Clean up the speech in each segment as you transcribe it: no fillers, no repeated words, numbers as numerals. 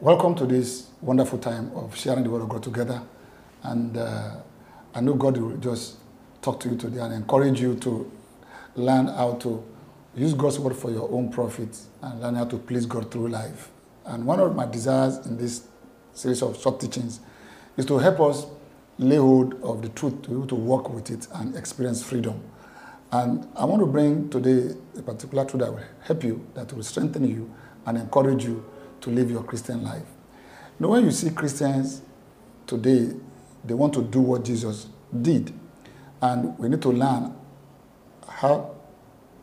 Welcome to this wonderful time of sharing the word of God together. And I know God will just talk to you today and encourage you to learn how to use God's word for your own profit and learn how to please God through life. And one of my desires in this series of short teachings is to help us lay hold of the truth, to be able to work with it and experience freedom. And I want to bring today a particular truth that will help you, that will strengthen you and encourage you to live your Christian life. Now, when you see Christians today, they want to do what Jesus did. And we need to learn how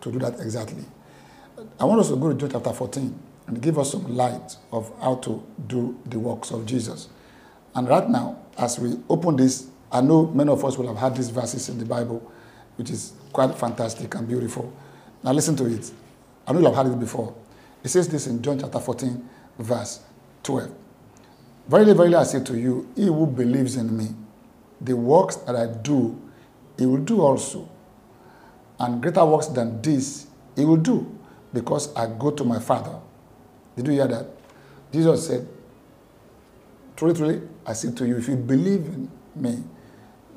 to do that exactly. I want us to go to John chapter 14 and give us some light of how to do the works of Jesus. And right now, as we open this, I know many of us will have had these verses in the Bible, which is quite fantastic and beautiful. Now listen to it. I know you have heard it before. It says this in John chapter 14, verse 12. Verily, verily, I say to you, he who believes in me, the works that I do, he will do also. And greater works than this, he will do, because I go to my Father. Did you hear that? Jesus said, truly, truly, I say to you, if you believe in me,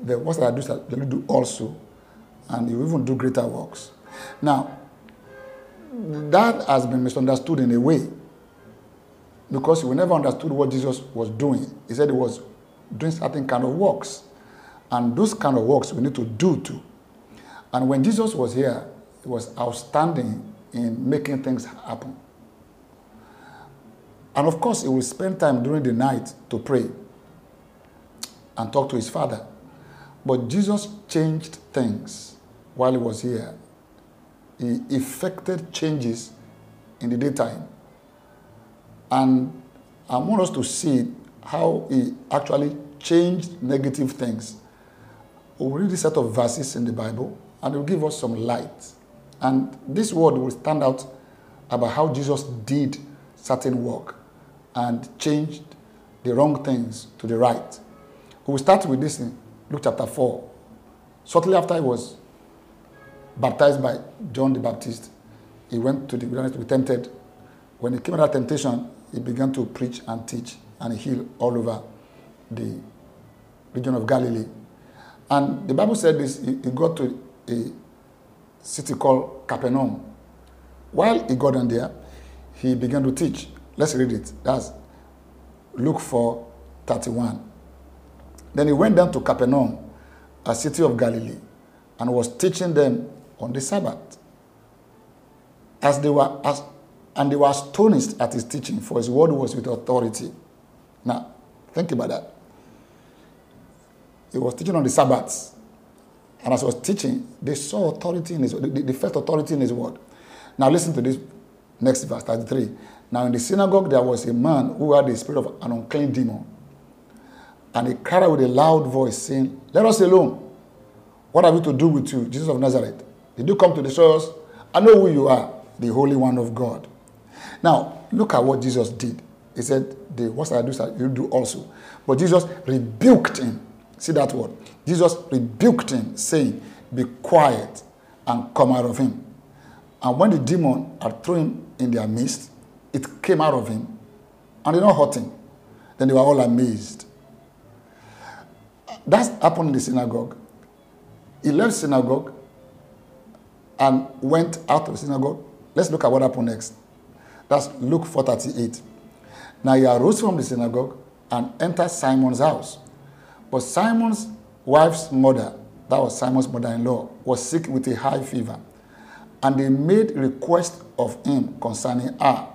the works that I do, shall you do also. And you even do greater works. Now, that has been misunderstood in a way, because we never understood what Jesus was doing. He said he was doing certain kind of works, and those kind of works we need to do too. And when Jesus was here, he was outstanding in making things happen. And of course, he would spend time during the night to pray and talk to his Father. But Jesus changed things while he was here. He effected changes in the daytime. And I want us to see how he actually changed negative things. We'll read a set of verses in the Bible, and it will give us some light. And this word will stand out about how Jesus did certain work and changed the wrong things to the right. We'll start with this in Luke chapter 4. Shortly after he was baptized by John the Baptist, he went to the wilderness to be tempted. When he came out of temptation, he began to preach and teach and heal all over the region of Galilee. And the Bible said this, he got to a city called Capernaum. While he got on there, he began to teach. Let's read it. That's Luke 4:31. Then he went down to Capernaum, a city of Galilee, and was teaching them on the Sabbath. And they were astonished at his teaching, for his word was with authority. Now, think about that. He was teaching on the Sabbath. And as he was teaching, they saw authority in his word. They felt authority in his word. Now listen to this next verse, 33. Now in the synagogue there was a man who had the spirit of an unclean demon. And he cried out with a loud voice, saying, "Let us alone. What have we to do with you, Jesus of Nazareth? Did you come to destroy us? I know who you are, the Holy One of God." Now, look at what Jesus did. He said, "The works I do, you do also." But Jesus rebuked him. See that word? Jesus rebuked him, saying, "Be quiet and come out of him." And when the demon had thrown him in their midst, it came out of him, and did not hurt him. Then they were all amazed. That's happened in the synagogue. He left synagogue and went out of the synagogue. Let's look at what happened next. That's Luke 4:38. Now he arose from the synagogue and entered Simon's house. But Simon's wife's mother, that was Simon's mother-in-law, was sick with a high fever. And they made request of him concerning her.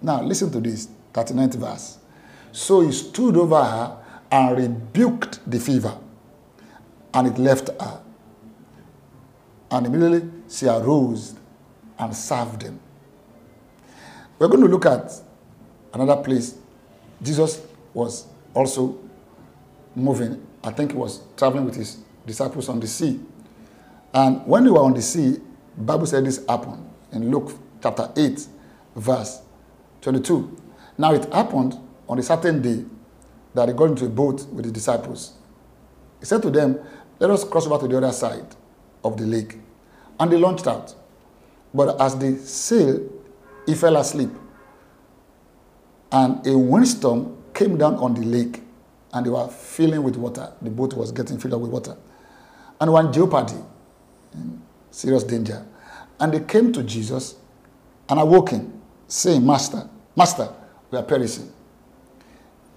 Now listen to this, 39th verse. So he stood over her and rebuked the fever, and it left her. And immediately she arose and served him. We're going to look at another place. Jesus was also moving. I think he was traveling with his disciples on the sea. And when they were on the sea, the Bible said this happened in Luke chapter 8, verse 22. Now it happened on a certain day that he got into a boat with his disciples. He said to them, "Let us cross over to the other side of the lake." And they launched out. But as they sailed, he fell asleep. and a windstorm came down on the lake, and they were filling with water. The boat was getting filled up with water. And they were in jeopardy, in serious danger. And they came to Jesus and awoke him, saying, Master, Master, we are perishing.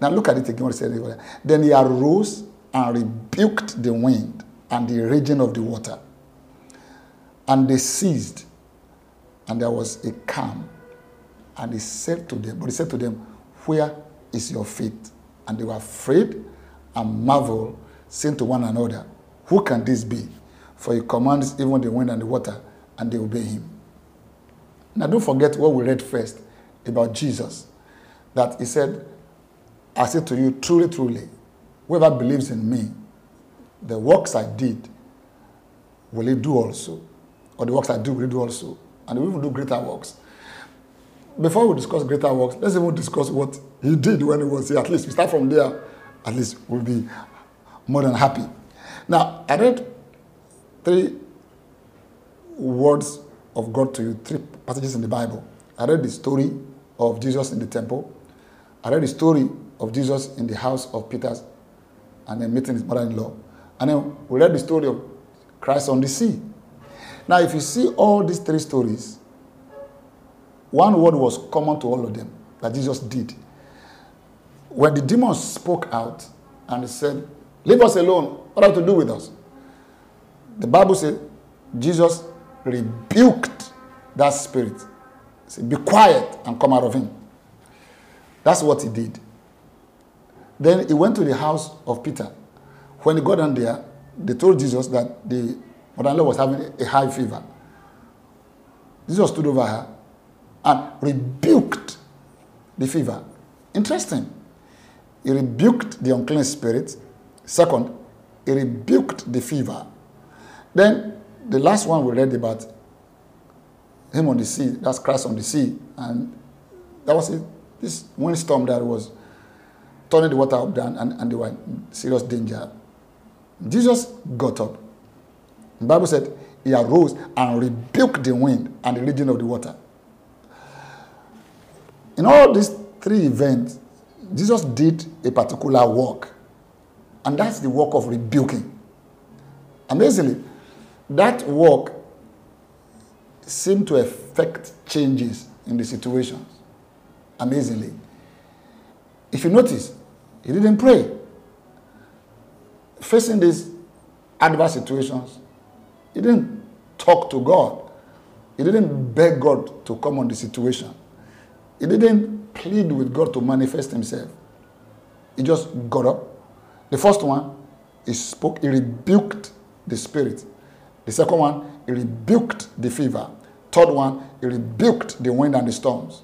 Now look at it again. Then he arose and rebuked the wind and the raging of the water. And they ceased, and there was a calm. And he said to them, Where is your faith? And they were afraid and marveled, saying to one another, Who can this be? For he commands even the wind and the water, and they obey him. Now don't forget what we read first about Jesus, that he said, I say to you, truly, truly, whoever believes in me, the works I did will he do also, or the works I do will he do also, and we will do greater works. Before we discuss greater works, let's even discuss what he did when he was here. At least we start from there. At least we'll be more than happy. Now, I read three words of God to you, three passages in the Bible. I read the story of Jesus in the temple. I read the story of Jesus in the house of Peter and then meeting his mother-in-law. And then we read the story of Christ on the sea. Now, if you see all these three stories, one word was common to all of them that Jesus did. When the demons spoke out and said, Leave us alone, what have to do with us? The Bible said Jesus rebuked that spirit. He said, Be quiet and come out of him. That's what he did. Then he went to the house of Peter. When he got down there, they told Jesus that the mother-in-law was having a high fever. Jesus stood over her and rebuked the fever. Interesting. He rebuked the unclean spirit. Second, he rebuked the fever. Then the last one we read about him on the sea, that's Christ on the sea, and that was it. This windstorm that was turning the water up down, and they were in serious danger. Jesus got up. The Bible said he arose and rebuked the wind and the raging of the water. In all these three events, Jesus did a particular work, and that's the work of rebuking. Amazingly, that work seemed to affect changes in the situations. Amazingly. If you notice, he didn't pray. Facing these adverse situations, he didn't talk to God. He didn't beg God to come on the situation. He didn't plead with God to manifest himself. He just got up. The first one, he spoke, he rebuked the spirit. The second one, he rebuked the fever. Third one, he rebuked the wind and the storms.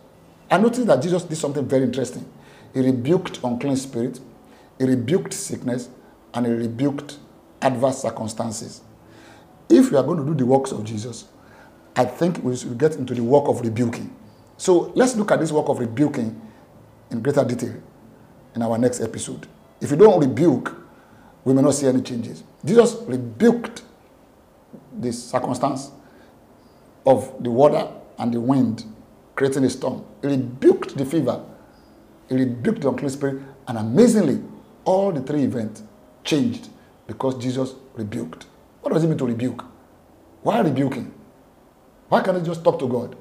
I noticed that Jesus did something very interesting. He rebuked unclean spirit, he rebuked sickness, and he rebuked adverse circumstances. If we are going to do the works of Jesus, I think we should get into the work of rebuking. So let's look at this work of rebuking in greater detail in our next episode. If you don't rebuke, we may not see any changes. Jesus rebuked the circumstance of the water and the wind creating a storm. He rebuked the fever. He rebuked the unclean spirit, and amazingly, all the three events changed because Jesus rebuked. What does it mean to rebuke? Why rebuking? Why can't you just talk to God?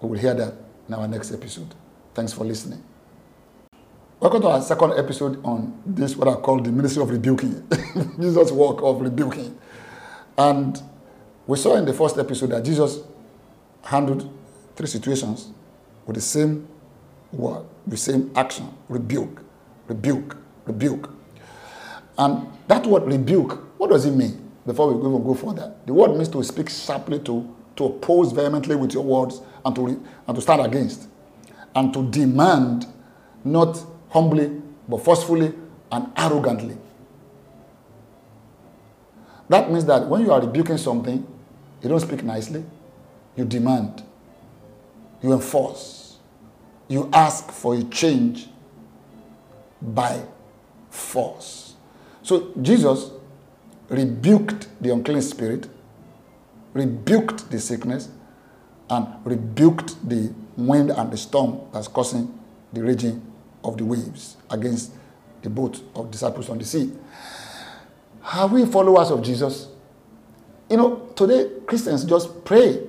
We will hear that in our next episode. Thanks for listening. Welcome to our second episode on this, what I call the ministry of rebuking. Jesus' work of rebuking. And we saw in the first episode that Jesus handled three situations with the same word, the same action, rebuke, rebuke, rebuke. And that word rebuke, what does it mean? Before we even go further, the word means to speak sharply to oppose vehemently with your words and to stand against, and to demand, not humbly, but forcefully and arrogantly. That means that when you are rebuking something, you don't speak nicely, you demand, you enforce. You ask for a change by force. So Jesus rebuked the unclean spirit, rebuked the sickness, and rebuked the wind and the storm that's causing the raging of the waves against the boat of disciples on the sea. Are we followers of Jesus? You know, today Christians just pray.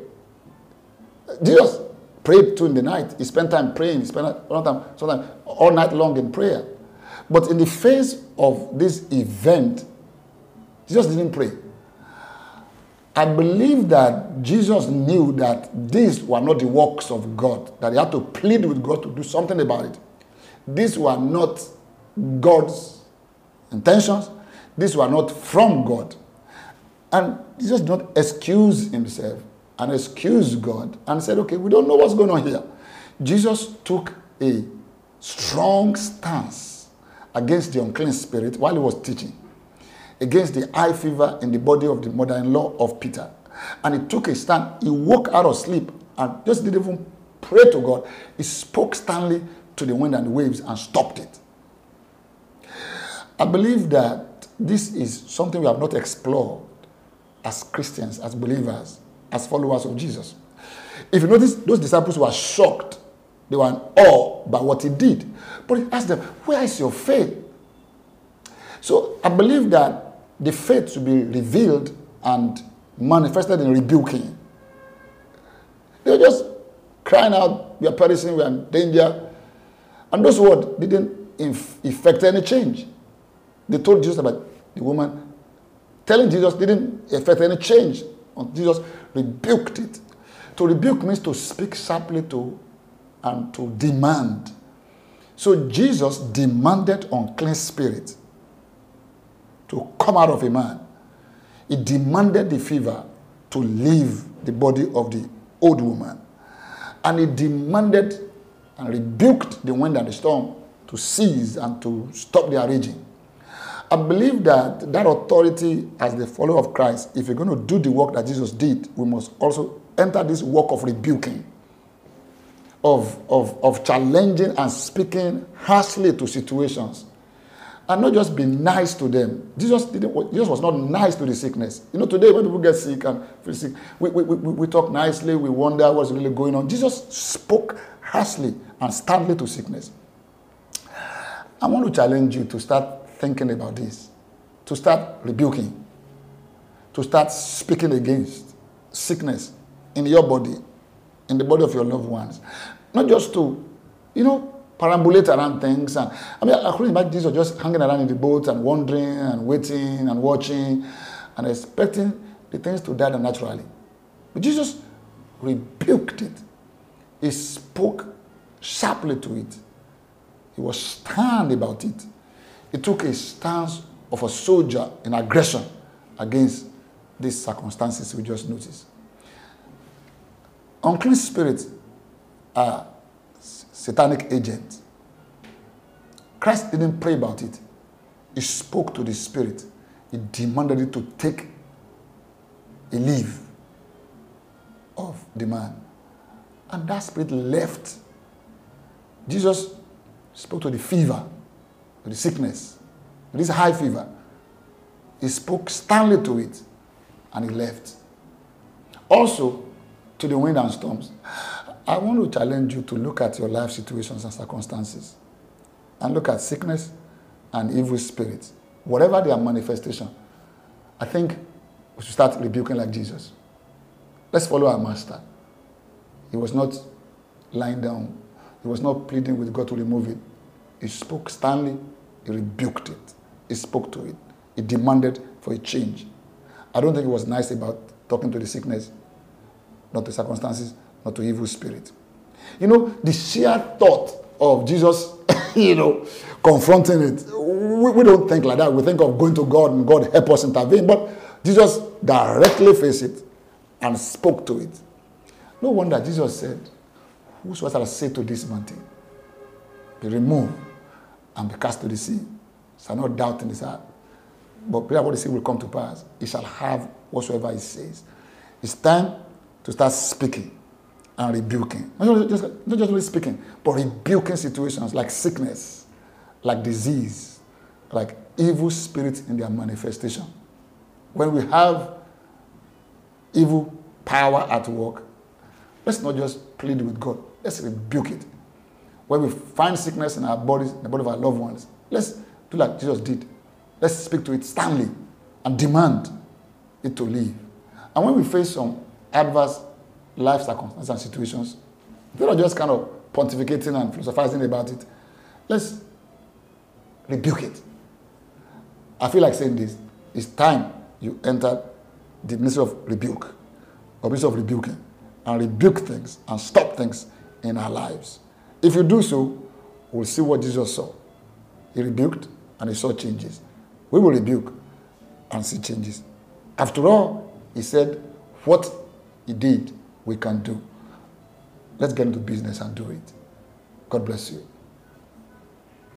Jesus prayed too in the night. He spent time praying. He spent sometimes all night long in prayer. But in the face of this event, Jesus didn't pray. I believe that Jesus knew that these were not the works of God, that he had to plead with God to do something about it. These were not God's intentions. These were not from God. And Jesus did not excuse himself and excuse God and said, okay, we don't know what's going on here. Jesus took a strong stance against the unclean spirit while he was teaching, against the eye fever in the body of the mother-in-law of Peter. And he took a stand. He woke out of sleep and just didn't even pray to God. He spoke sternly to the wind and the waves and stopped it. I believe that this is something we have not explored as Christians, as believers, as followers of Jesus. If you notice, those disciples were shocked. They were in awe by what he did. But he asked them, where is your faith? So I believe that the faith should be revealed and manifested in rebuking. They were just crying out, we are perishing, we are in danger. And those words didn't effect any change. They told Jesus about the woman. Telling Jesus didn't effect any change. Jesus rebuked it. To rebuke means to speak sharply to and to demand. So Jesus demanded unclean spirit to come out of a man. He demanded the fever to leave the body of the old woman. And he demanded and rebuked the wind and the storm to cease and to stop their raging. I believe that that authority as the follower of Christ, if you're going to do the work that Jesus did, we must also enter this work of rebuking, of challenging and speaking harshly to situations. And not just be nice to them. Jesus was not nice to the sickness. You know, today when people get sick and feel sick, we talk nicely, we wonder what's really going on. Jesus spoke harshly and sternly to sickness. I want to challenge you to start thinking about this, to start rebuking, to start speaking against sickness in your body, in the body of your loved ones. Not just to, you know, perambulate around things. And I mean, I couldn't imagine Jesus just hanging around in the boat and wondering and waiting and watching and expecting the things to die naturally. But Jesus rebuked it. He spoke sharply to it. He was stern about it. He took a stance of a soldier in aggression against these circumstances we just noticed. Unclean spirits are satanic agent. Christ didn't pray about it. He spoke to the spirit. He demanded it to take a leave of the man. And that spirit left. Jesus spoke to the fever, to the sickness, to this high fever. He spoke sternly to it and it left. Also, to the wind and storms. I want to challenge you to look at your life situations and circumstances and look at sickness and evil spirits, whatever their manifestation. I think we should start rebuking like Jesus. Let's follow our master. He was not lying down. He was not pleading with God to remove it. He spoke sternly. He rebuked it. He spoke to it. He demanded for a change. I don't think he was nice about talking to the sickness, not the circumstances, not to evil spirit. You know, the sheer thought of Jesus, you know, confronting it, we don't think like that. We think of going to God and God help us intervene. But Jesus directly faced it and spoke to it. No wonder Jesus said, whosoever say to this mountain, be removed and be cast to the sea, shall not doubt in his heart, but prayer what he says will come to pass. He shall have whatsoever he says. It's time to start speaking and rebuking. Not just really speaking, but rebuking situations like sickness, like disease, like evil spirits in their manifestation. When we have evil power at work, let's not just plead with God, let's rebuke it. When we find sickness in our bodies, in the body of our loved ones, let's do like Jesus did. Let's speak to it sternly and demand it to leave. And when we face some adverse life circumstances and situations, we're not just kind of pontificating and philosophizing about it. Let's rebuke it. I feel like saying this. It's time you entered the ministry of rebuke, or ministry of rebuking, and rebuke things and stop things in our lives. If you do so, we'll see what Jesus saw. He rebuked and he saw changes. We will rebuke and see changes. After all, he said, what he did, we can do. Let's get into business and do it. God bless you.